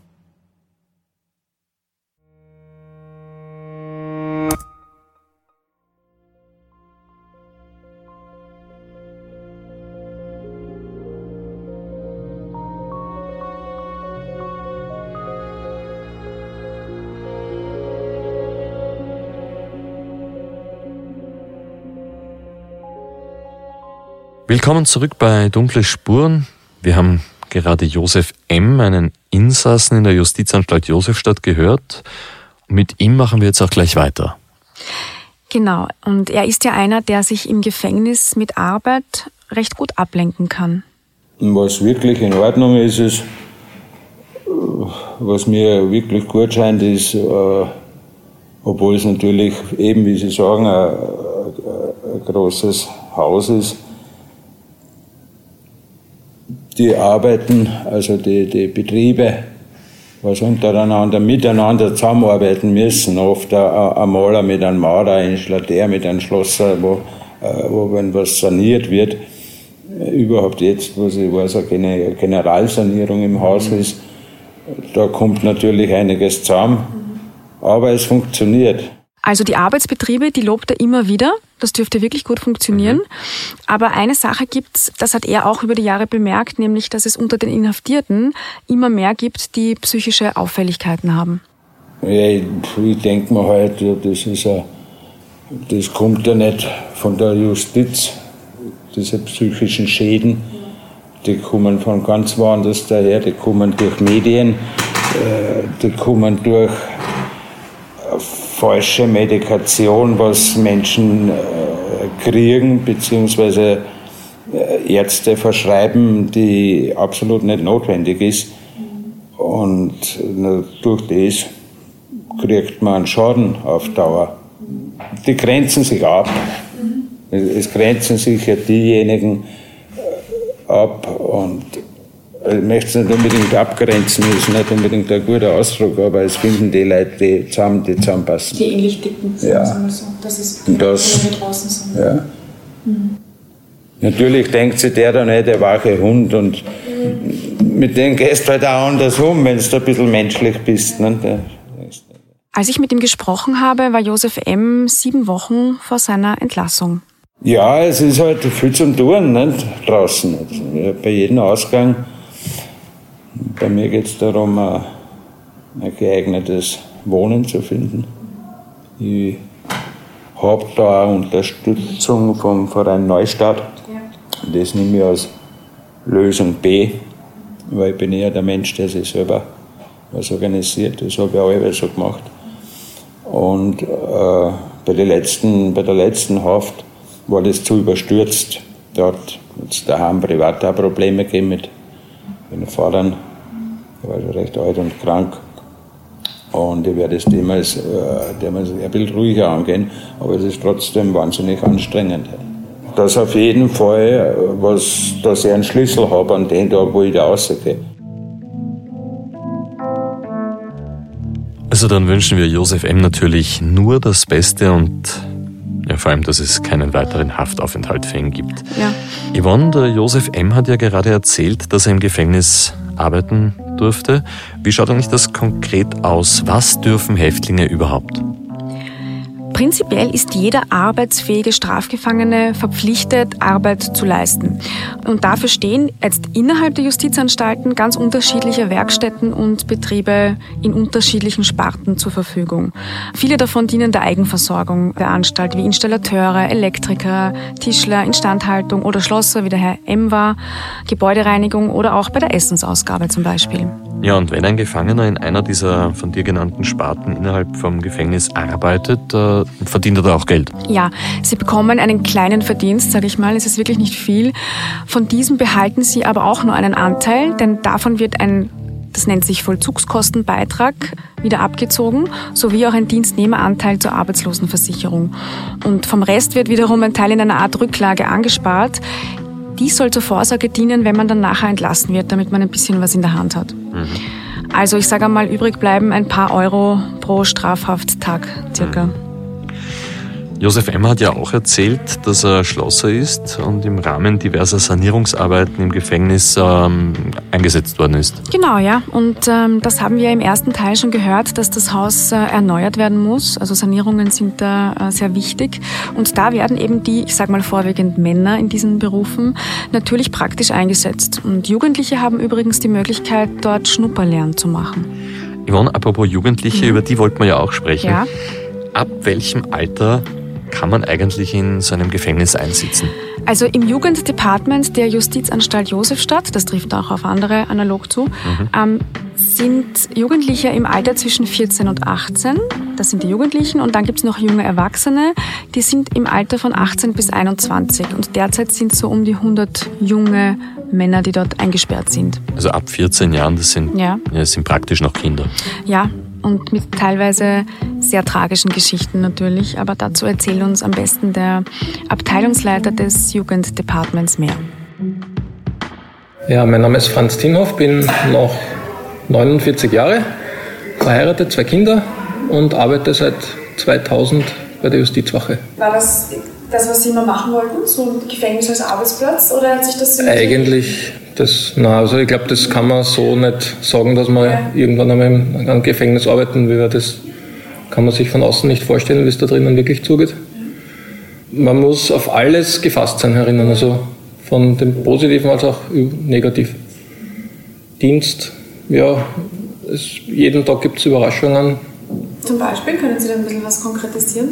Willkommen zurück bei Dunkle Spuren. Wir haben gerade Josef M., einen Insassen in der Justizanstalt Josefstadt, gehört. Mit ihm machen wir jetzt auch gleich weiter. Genau. Und er ist ja einer, der sich im Gefängnis mit Arbeit recht gut ablenken kann. Was wirklich in Ordnung ist, ist, was mir wirklich gut scheint, ist, äh, obwohl es natürlich eben, wie Sie sagen, ein, ein großes Haus ist, die Arbeiten, also die, die Betriebe, was untereinander, miteinander zusammenarbeiten müssen. Oft ein, ein Maler mit einem Maurer, ein Schlatter mit einem Schlosser, wo, wo wenn was saniert wird, überhaupt jetzt, wo ich weiß, eine Generalsanierung im Haus ist, da kommt natürlich einiges zusammen, aber es funktioniert. Also die Arbeitsbetriebe, die lobt er immer wieder. Das dürfte wirklich gut funktionieren. Mhm. Aber eine Sache gibt's, das hat er auch über die Jahre bemerkt, nämlich, dass es unter den Inhaftierten immer mehr gibt, die psychische Auffälligkeiten haben. Ja, ich, ich denke mir halt, das ist ein, das kommt ja nicht von der Justiz, diese psychischen Schäden. Die kommen von ganz woanders daher, die kommen durch Medien, die kommen durch falsche Medikation, was Menschen äh, kriegen, beziehungsweise äh, Ärzte verschreiben, die absolut nicht notwendig ist. Und na, durch das kriegt man einen Schaden auf Dauer. Die grenzen sich ab. Es grenzen sich ja diejenigen äh, ab. Und ich möchte es nicht unbedingt abgrenzen, ist nicht unbedingt ein guter Ausdruck, aber es finden die Leute, die zusammen, die zusammenpassen. Die ähnlich dicken sind, ja. Sagen wir so. Das ist die das, die draußen sind. Ja. Mhm. Natürlich denkt sich der dann, der wache Hund, und mhm. mit dem gehst du halt auch anders um, wenn du ein bisschen menschlich bist. Ne? Als ich mit ihm gesprochen habe, war Josef M. sieben Wochen vor seiner Entlassung. Ja, es ist halt viel zum Tun, nicht? Draußen. Bei jedem Ausgang. Bei mir geht es darum, ein geeignetes Wohnen zu finden. Ich habe da auch Unterstützung vom Verein Neustadt. Das nehme ich als Lösung B, weil ich bin eher der Mensch, der sich selber was organisiert. Das habe ich auch immer so gemacht. Und äh, bei, der letzten, bei der letzten Haft war das zu überstürzt. Dort hat es daheim privat auch Probleme gegeben mit den Fahrern. Ich war also recht alt und krank. Und ich werde das damals, äh, damals ein bisschen ruhiger angehen, aber es ist trotzdem wahnsinnig anstrengend. Das auf jeden Fall, was, dass ich einen Schlüssel habe an den Tag, wo ich da rausgehe. Also dann wünschen wir Josef M. natürlich nur das Beste und ja, vor allem, dass es keinen weiteren Haftaufenthalt für ihn gibt. Ja. Yvonne, der Josef M. hat ja gerade erzählt, dass er im Gefängnis arbeiten durfte. Wie schaut eigentlich das konkret aus? Was dürfen Häftlinge überhaupt? Prinzipiell ist jeder arbeitsfähige Strafgefangene verpflichtet, Arbeit zu leisten. Und dafür stehen jetzt innerhalb der Justizanstalten ganz unterschiedliche Werkstätten und Betriebe in unterschiedlichen Sparten zur Verfügung. Viele davon dienen der Eigenversorgung der Anstalt, wie Installateure, Elektriker, Tischler, Instandhaltung oder Schlosser, wie der Herr M. war, Gebäudereinigung oder auch bei der Essensausgabe zum Beispiel. Ja, und wenn ein Gefangener in einer dieser von dir genannten Sparten innerhalb vom Gefängnis arbeitet, äh, verdient er da auch Geld? Ja, sie bekommen einen kleinen Verdienst, sage ich mal, es ist wirklich nicht viel. Von diesem behalten sie aber auch nur einen Anteil, denn davon wird ein, das nennt sich Vollzugskostenbeitrag, wieder abgezogen, sowie auch ein Dienstnehmeranteil zur Arbeitslosenversicherung. Und vom Rest wird wiederum ein Teil in einer Art Rücklage angespart. Die soll zur Vorsorge dienen, wenn man dann nachher entlassen wird, damit man ein bisschen was in der Hand hat. Mhm. Also ich sage einmal, übrig bleiben ein paar Euro pro Strafhafttag circa. Mhm. Josef M. hat ja auch erzählt, dass er Schlosser ist und im Rahmen diverser Sanierungsarbeiten im Gefängnis ähm, eingesetzt worden ist. Genau, ja. Und ähm, das haben wir im ersten Teil schon gehört, dass das Haus äh, erneuert werden muss. Also Sanierungen sind da äh, sehr wichtig. Und da werden eben die, ich sag mal vorwiegend Männer in diesen Berufen, natürlich praktisch eingesetzt. Und Jugendliche haben übrigens die Möglichkeit, dort Schnupperlernen zu machen. Yvonne, apropos Jugendliche, mhm. über die wollten wir ja auch sprechen. Ja. Ab welchem Alter kann man eigentlich in so einem Gefängnis einsitzen? Also im Jugenddepartment der Justizanstalt Josefstadt, das trifft auch auf andere analog zu, mhm. ähm, sind Jugendliche im Alter zwischen vierzehn und achtzehn. Das sind die Jugendlichen. Und dann gibt es noch junge Erwachsene, die sind im Alter von achtzehn bis einundzwanzig. Und derzeit sind so um die hundert junge Männer, die dort eingesperrt sind. Also ab vierzehn Jahren, das sind, ja. das sind praktisch noch Kinder. Ja, und mit teilweise sehr tragischen Geschichten natürlich. Aber dazu erzählt uns am besten der Abteilungsleiter des Jugenddepartments mehr. Ja, mein Name ist Franz Tinhof, bin noch neunundvierzig Jahre, verheiratet, zwei Kinder und arbeite seit zweitausend bei der Justizwache. War das das, was Sie immer machen wollten, so ein Gefängnis als Arbeitsplatz? Oder hat sich das Eigentlich... Das, na, also ich glaube, das kann man so nicht sagen, dass wir ja. irgendwann einmal in einem Gefängnis arbeiten. Wie das kann man sich von außen nicht vorstellen, wie es da drinnen wirklich zugeht. Man muss auf alles gefasst sein herinnen, also von dem Positiven als auch negativ. Dienst, ja, es, jeden Tag gibt es Überraschungen. Zum Beispiel, können Sie da ein bisschen was konkretisieren?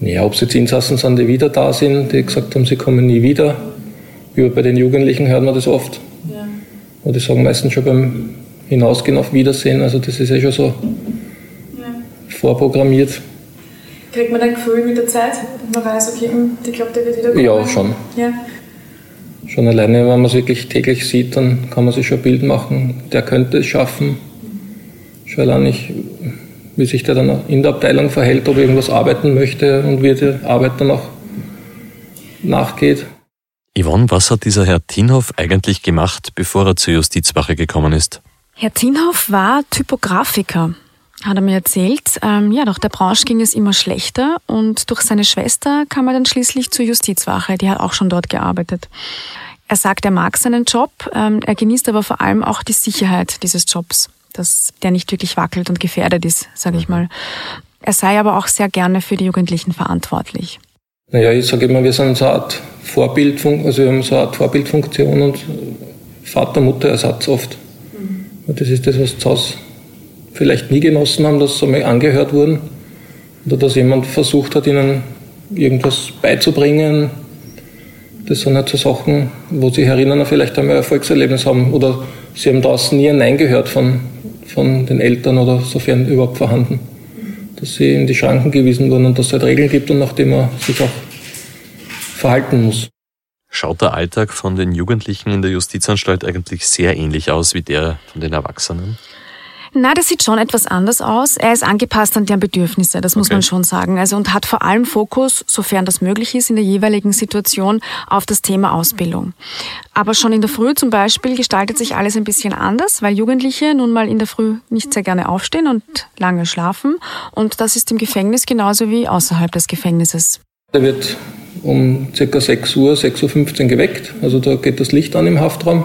Ja, ob es jetzt Insassen sind, die wieder da sind, die gesagt haben, sie kommen nie wieder. Bei den Jugendlichen hört man das oft. Ja. Und die sagen meistens schon beim Hinausgehen auf Wiedersehen, also das ist ja schon so ja. vorprogrammiert. Kriegt man ein Gefühl mit der Zeit? Man weiß, okay, ich glaube, der wird wieder kommen. Ja, schon. Ja. Schon alleine, wenn man es wirklich täglich sieht, dann kann man sich schon ein Bild machen, der könnte es schaffen. Schon allein nicht, wie sich der dann in der Abteilung verhält, ob er irgendwas arbeiten möchte und wie die Arbeit dann auch nachgeht. Yvonne, was hat dieser Herr Tinhof eigentlich gemacht, bevor er zur Justizwache gekommen ist? Herr Tinhof war Typografiker, hat er mir erzählt. Ähm, ja, doch der Branche ging es immer schlechter und durch seine Schwester kam er dann schließlich zur Justizwache. Die hat auch schon dort gearbeitet. Er sagt, er mag seinen Job, ähm, er genießt aber vor allem auch die Sicherheit dieses Jobs, dass der nicht wirklich wackelt und gefährdet ist, sage ich mal. Er sei aber auch sehr gerne für die Jugendlichen verantwortlich. Naja, ich sage immer, wir sind so eine Art Vorbildfunktion, also wir haben so eine Art Vorbildfunktion und Vater-Mutter-Ersatz oft. Mhm. Und das ist das, was zu Hause vielleicht nie genossen haben, dass sie einmal angehört wurden oder dass jemand versucht hat, ihnen irgendwas beizubringen. Das sind halt so Sachen, wo sie herinnen vielleicht einmal ein Erfolgserlebnis haben oder sie haben draußen nie ein Nein gehört von, von den Eltern oder sofern überhaupt vorhanden. Dass sie in die Schranken gewiesen wurden und dass es halt Regeln gibt und nach denen man sich auch verhalten muss. Schaut der Alltag von den Jugendlichen in der Justizanstalt eigentlich sehr ähnlich aus wie der von den Erwachsenen? Na, das sieht schon etwas anders aus. Er ist angepasst an deren Bedürfnisse, das muss okay. man schon sagen. Also und hat vor allem Fokus, sofern das möglich ist, in der jeweiligen Situation auf das Thema Ausbildung. Aber schon in der Früh zum Beispiel gestaltet sich alles ein bisschen anders, weil Jugendliche nun mal in der Früh nicht sehr gerne aufstehen und lange schlafen. Und das ist im Gefängnis genauso wie außerhalb des Gefängnisses. Er wird um ca. sechs Uhr, sechs Uhr fünfzehn geweckt. Also da geht das Licht an im Haftraum.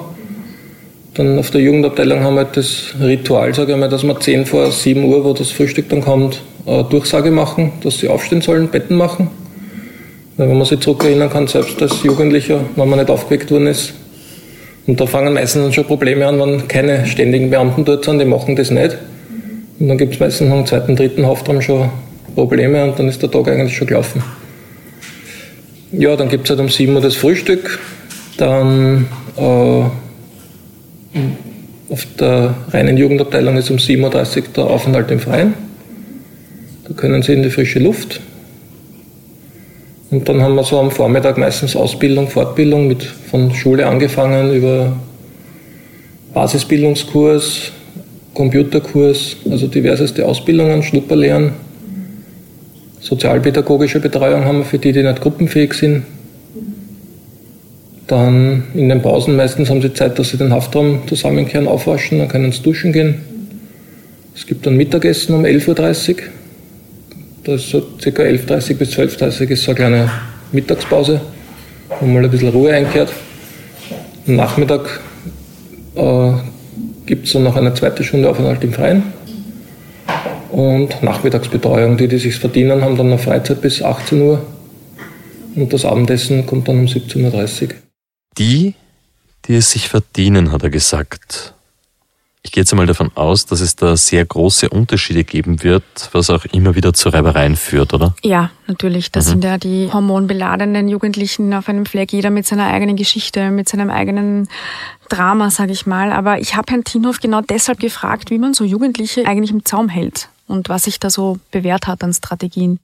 Dann auf der Jugendabteilung haben wir das Ritual, sage ich mal, dass wir zehn vor sieben Uhr, wo das Frühstück dann kommt, äh, Durchsage machen, dass sie aufstehen sollen, Betten machen. Weil wenn man sich zurückerinnern kann, selbst als Jugendlicher, wenn man nicht aufgeweckt worden ist. Und da fangen meistens schon Probleme an, wenn keine ständigen Beamten dort sind, die machen das nicht. Und dann gibt es meistens am zweiten, dritten Haftraum schon Probleme und dann ist der Tag eigentlich schon gelaufen. Ja, dann gibt es halt um sieben Uhr das Frühstück. Dann äh, auf der reinen Jugendabteilung ist um sieben Uhr dreißig der Aufenthalt im Freien. Da können Sie in die frische Luft. Und dann haben wir so am Vormittag meistens Ausbildung, Fortbildung, mit von Schule angefangen über Basisbildungskurs, Computerkurs, also diverseste Ausbildungen, Schnupperlehren, sozialpädagogische Betreuung haben wir für die, die nicht gruppenfähig sind. Dann in den Pausen meistens haben sie Zeit, dass sie den Haftraum zusammenkehren, aufwaschen, dann können sie duschen gehen. Es gibt dann Mittagessen um elf Uhr dreißig. Da ist so ca. elf Uhr dreißig bis zwölf Uhr dreißig ist so eine kleine Mittagspause, wo mal ein bisschen Ruhe einkehrt. Am Nachmittag äh, gibt es dann noch eine zweite Stunde Aufenthalt im Freien. Und Nachmittagsbetreuung. Die, die sich verdienen, haben dann noch Freizeit bis achtzehn Uhr. Und das Abendessen kommt dann um siebzehn Uhr dreißig. Die, die es sich verdienen, hat er gesagt. Ich gehe jetzt einmal davon aus, dass es da sehr große Unterschiede geben wird, was auch immer wieder zu Reibereien führt, oder? Ja, natürlich. Das mhm. sind ja die hormonbeladenen Jugendlichen auf einem Fleck, jeder mit seiner eigenen Geschichte, mit seinem eigenen Drama, sage ich mal. Aber ich habe Herrn Tinhof genau deshalb gefragt, wie man so Jugendliche eigentlich im Zaum hält und was sich da so bewährt hat an Strategien.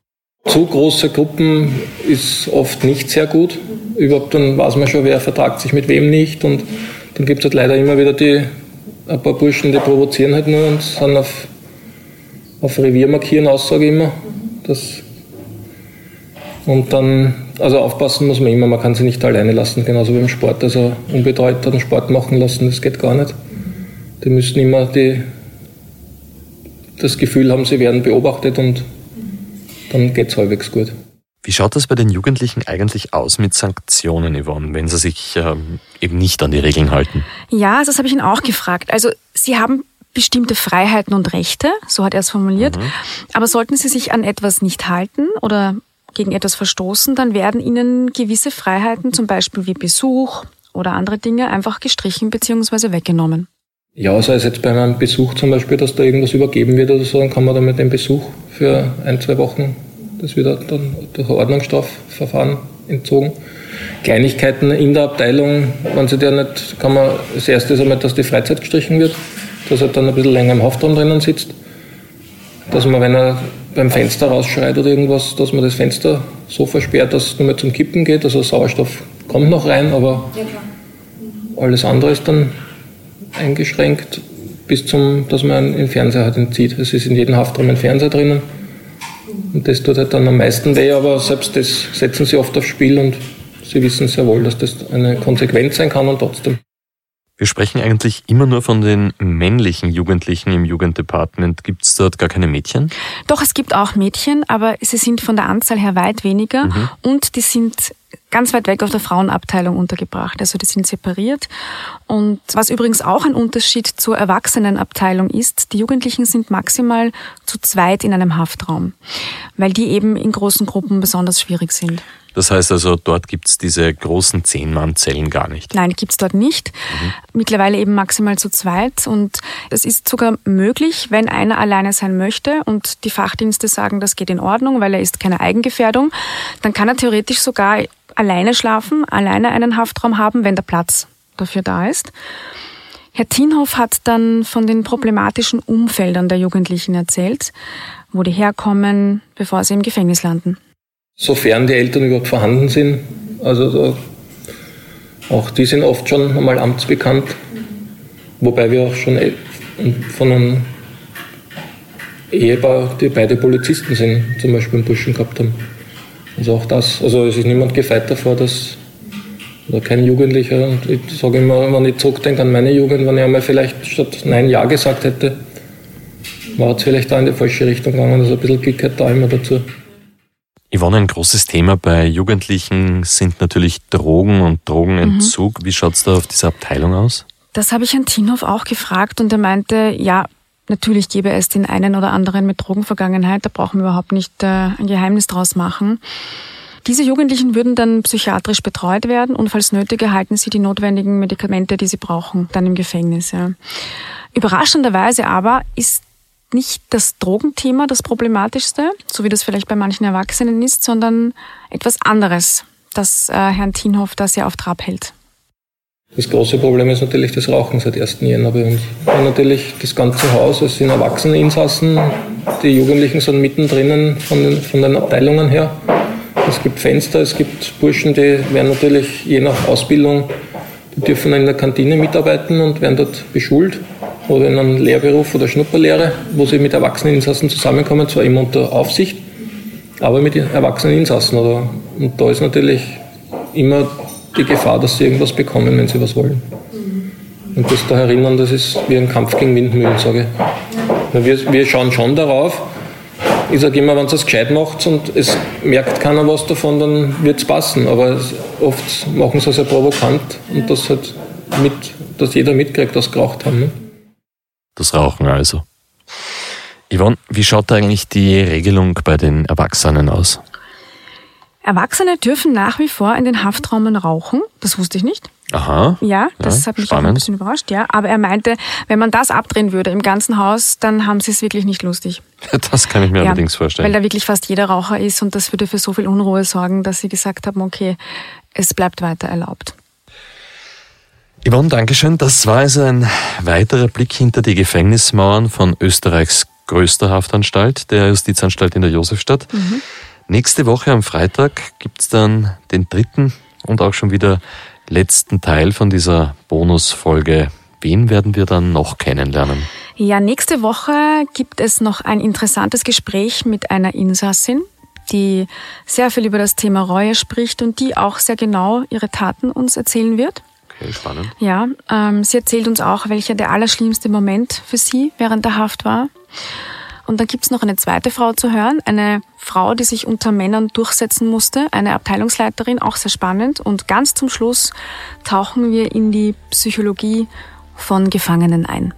Zu große Gruppen ist oft nicht sehr gut. Überhaupt dann weiß man schon, wer vertragt sich mit wem nicht. Und dann gibt es halt leider immer wieder die ein paar Burschen, die provozieren halt nur und sind auf, auf Revier markieren, Aussage immer. Das und dann, also aufpassen muss man immer, man kann sie nicht alleine lassen, genauso wie im Sport. Also unbetreut einen Sport machen lassen, das geht gar nicht. Die müssen immer die, das Gefühl haben, sie werden beobachtet und dann geht's halbwegs gut. Wie schaut das bei den Jugendlichen eigentlich aus mit Sanktionen, Yvonne, wenn sie sich ähm, eben nicht an die Regeln halten? Ja, das habe ich ihn auch gefragt. Also sie haben bestimmte Freiheiten und Rechte, so hat er es formuliert. Mhm. Aber sollten sie sich an etwas nicht halten oder gegen etwas verstoßen, dann werden ihnen gewisse Freiheiten, zum Beispiel wie Besuch oder andere Dinge, einfach gestrichen bzw. weggenommen. Ja, sei es jetzt bei einem Besuch zum Beispiel, dass da irgendwas übergeben wird oder so, dann kann man dann mit dem Besuch für ein, zwei Wochen... Das wird dann durch Ordnungsstrafverfahren entzogen. Kleinigkeiten in der Abteilung, wenn sie der nicht, kann man als erstes einmal, dass die Freizeit gestrichen wird, dass er dann ein bisschen länger im Haftraum drinnen sitzt, dass man, wenn er beim Fenster rausschreit oder irgendwas, dass man das Fenster so versperrt, dass es nur mehr zum Kippen geht, also Sauerstoff kommt noch rein, aber alles andere ist dann eingeschränkt, bis zum, dass man einen Fernseher halt entzieht. Es ist in jedem Haftraum ein Fernseher drinnen. Und das tut halt dann am meisten weh, aber selbst das setzen sie oft aufs Spiel und sie wissen sehr wohl, dass das eine Konsequenz sein kann und trotzdem. Wir sprechen eigentlich immer nur von den männlichen Jugendlichen im Jugenddepartement. Gibt es dort gar keine Mädchen? Doch, es gibt auch Mädchen, aber sie sind von der Anzahl her weit weniger mhm. und die sind ganz weit weg auf der Frauenabteilung untergebracht. Also die sind separiert. Und was übrigens auch ein Unterschied zur Erwachsenenabteilung ist, die Jugendlichen sind maximal zu zweit in einem Haftraum, weil die eben in großen Gruppen besonders schwierig sind. Das heißt also, dort gibt es diese großen Zehn-Mann-Zellen gar nicht? Nein, gibt es dort nicht. Mhm. Mittlerweile eben maximal zu zweit. Und es ist sogar möglich, wenn einer alleine sein möchte und die Fachdienste sagen, das geht in Ordnung, weil er ist keine Eigengefährdung, dann kann er theoretisch sogar alleine schlafen, alleine einen Haftraum haben, wenn der Platz dafür da ist. Herr Tinhof hat dann von den problematischen Umfeldern der Jugendlichen erzählt, wo die herkommen, bevor sie im Gefängnis landen. Sofern die Eltern überhaupt vorhanden sind, also auch die sind oft schon einmal amtsbekannt, wobei wir auch schon von einem Ehepaar, die beide Polizisten sind, zum Beispiel einen Burschen gehabt haben. Also auch das, also es ist niemand gefeit davor, dass, oder kein Jugendlicher, und ich sage immer, wenn ich zurückdenke an meine Jugend, wenn ich einmal vielleicht statt Nein Ja gesagt hätte, war es vielleicht auch in die falsche Richtung gegangen, also ein bisschen Glück hat da immer dazu. Yvonne, ein großes Thema bei Jugendlichen sind natürlich Drogen und Drogenentzug. Mhm. Wie schaut es da auf dieser Abteilung aus? Das habe ich Herrn Tinhof auch gefragt und er meinte, ja, Natürlich gäbe es den einen oder anderen mit Drogenvergangenheit, da brauchen wir überhaupt nicht äh, ein Geheimnis draus machen. Diese Jugendlichen würden dann psychiatrisch betreut werden und falls nötig erhalten sie die notwendigen Medikamente, die sie brauchen, dann im Gefängnis. Ja. Überraschenderweise aber ist nicht das Drogenthema das Problematischste, so wie das vielleicht bei manchen Erwachsenen ist, sondern etwas anderes, das äh, Herrn Tinhof da sehr auf Trab hält. Das große Problem ist natürlich das Rauchen seit ersten Jänner bei uns. Und natürlich das ganze Haus, es sind erwachsene Insassen, die Jugendlichen sind mittendrin von den, von den Abteilungen her. Es gibt Fenster, es gibt Burschen, die werden natürlich je nach Ausbildung, die dürfen in der Kantine mitarbeiten und werden dort beschult oder in einem Lehrberuf oder Schnupperlehre, wo sie mit erwachsenen Insassen zusammenkommen, zwar immer unter Aufsicht, aber mit erwachsenen Insassen. Oder? Und da ist natürlich immer die Gefahr, dass sie irgendwas bekommen, wenn sie was wollen. Und das da erinnern, das ist wie ein Kampf gegen Windmühlen, sage ich. Wir, wir schauen schon darauf. Ich sage immer, wenn ihr es gescheit macht und es merkt keiner was davon, dann wird es passen. Aber oft machen sie es ja provokant und das halt mit, dass jeder mitkriegt, dass sie geraucht haben. Ne? Das Rauchen also. Yvonne, wie schaut da eigentlich die Regelung bei den Erwachsenen aus? Erwachsene dürfen nach wie vor in den Haftraum rauchen. Das wusste ich nicht. Aha. Ja, das ja, hat mich spannend. Auch ein bisschen überrascht. Ja, aber er meinte, wenn man das abdrehen würde im ganzen Haus, dann haben sie es wirklich nicht lustig. Das kann ich mir ja, allerdings vorstellen. Weil da wirklich fast jeder Raucher ist und das würde für so viel Unruhe sorgen, dass sie gesagt haben, okay, es bleibt weiter erlaubt. Yvonne, dankeschön. Das war also ein weiterer Blick hinter die Gefängnismauern von Österreichs größter Haftanstalt, der Justizanstalt in der Josefstadt. Mhm. Nächste Woche am Freitag gibt's dann den dritten und auch schon wieder letzten Teil von dieser Bonusfolge. Wen werden wir dann noch kennenlernen? Ja, nächste Woche gibt es noch ein interessantes Gespräch mit einer Insassin, die sehr viel über das Thema Reue spricht und die auch sehr genau ihre Taten uns erzählen wird. Okay, spannend. Ja, ähm, sie erzählt uns auch, welcher der allerschlimmste Moment für sie während der Haft war. Und dann gibt's noch eine zweite Frau zu hören, eine Frau, die sich unter Männern durchsetzen musste, eine Abteilungsleiterin, auch sehr spannend. Und ganz zum Schluss tauchen wir in die Psychologie von Gefangenen ein.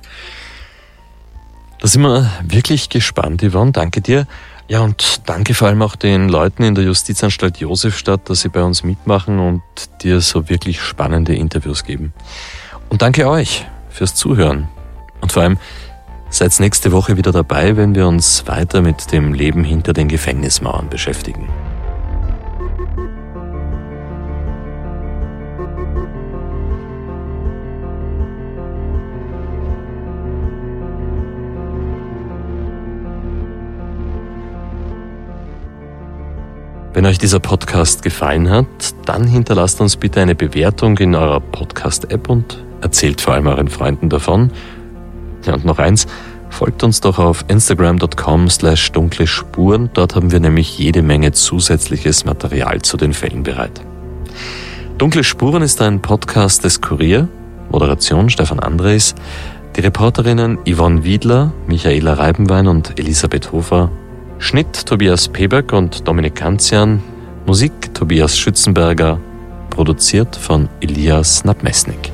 Da sind wir wirklich gespannt, Yvonne. Danke dir. Ja, und danke vor allem auch den Leuten in der Justizanstalt Josefstadt, dass sie bei uns mitmachen und dir so wirklich spannende Interviews geben. Und danke euch fürs Zuhören. Und vor allem, seid nächste Woche wieder dabei, wenn wir uns weiter mit dem Leben hinter den Gefängnismauern beschäftigen. Wenn euch dieser Podcast gefallen hat, dann hinterlasst uns bitte eine Bewertung in eurer Podcast-App und erzählt vor allem euren Freunden davon. Ja, und noch eins, folgt uns doch auf instagram.com slash dunkle Spuren. Dort haben wir nämlich jede Menge zusätzliches Material zu den Fällen bereit. Dunkle Spuren ist ein Podcast des Kurier, Moderation Stefan Andres, die Reporterinnen Yvonne Widler, Michaela Reibenwein und Elisabeth Hofer, Schnitt Tobias Peberg und Dominik Kanzian, Musik Tobias Schützenberger, produziert von Elias Nabmesnik.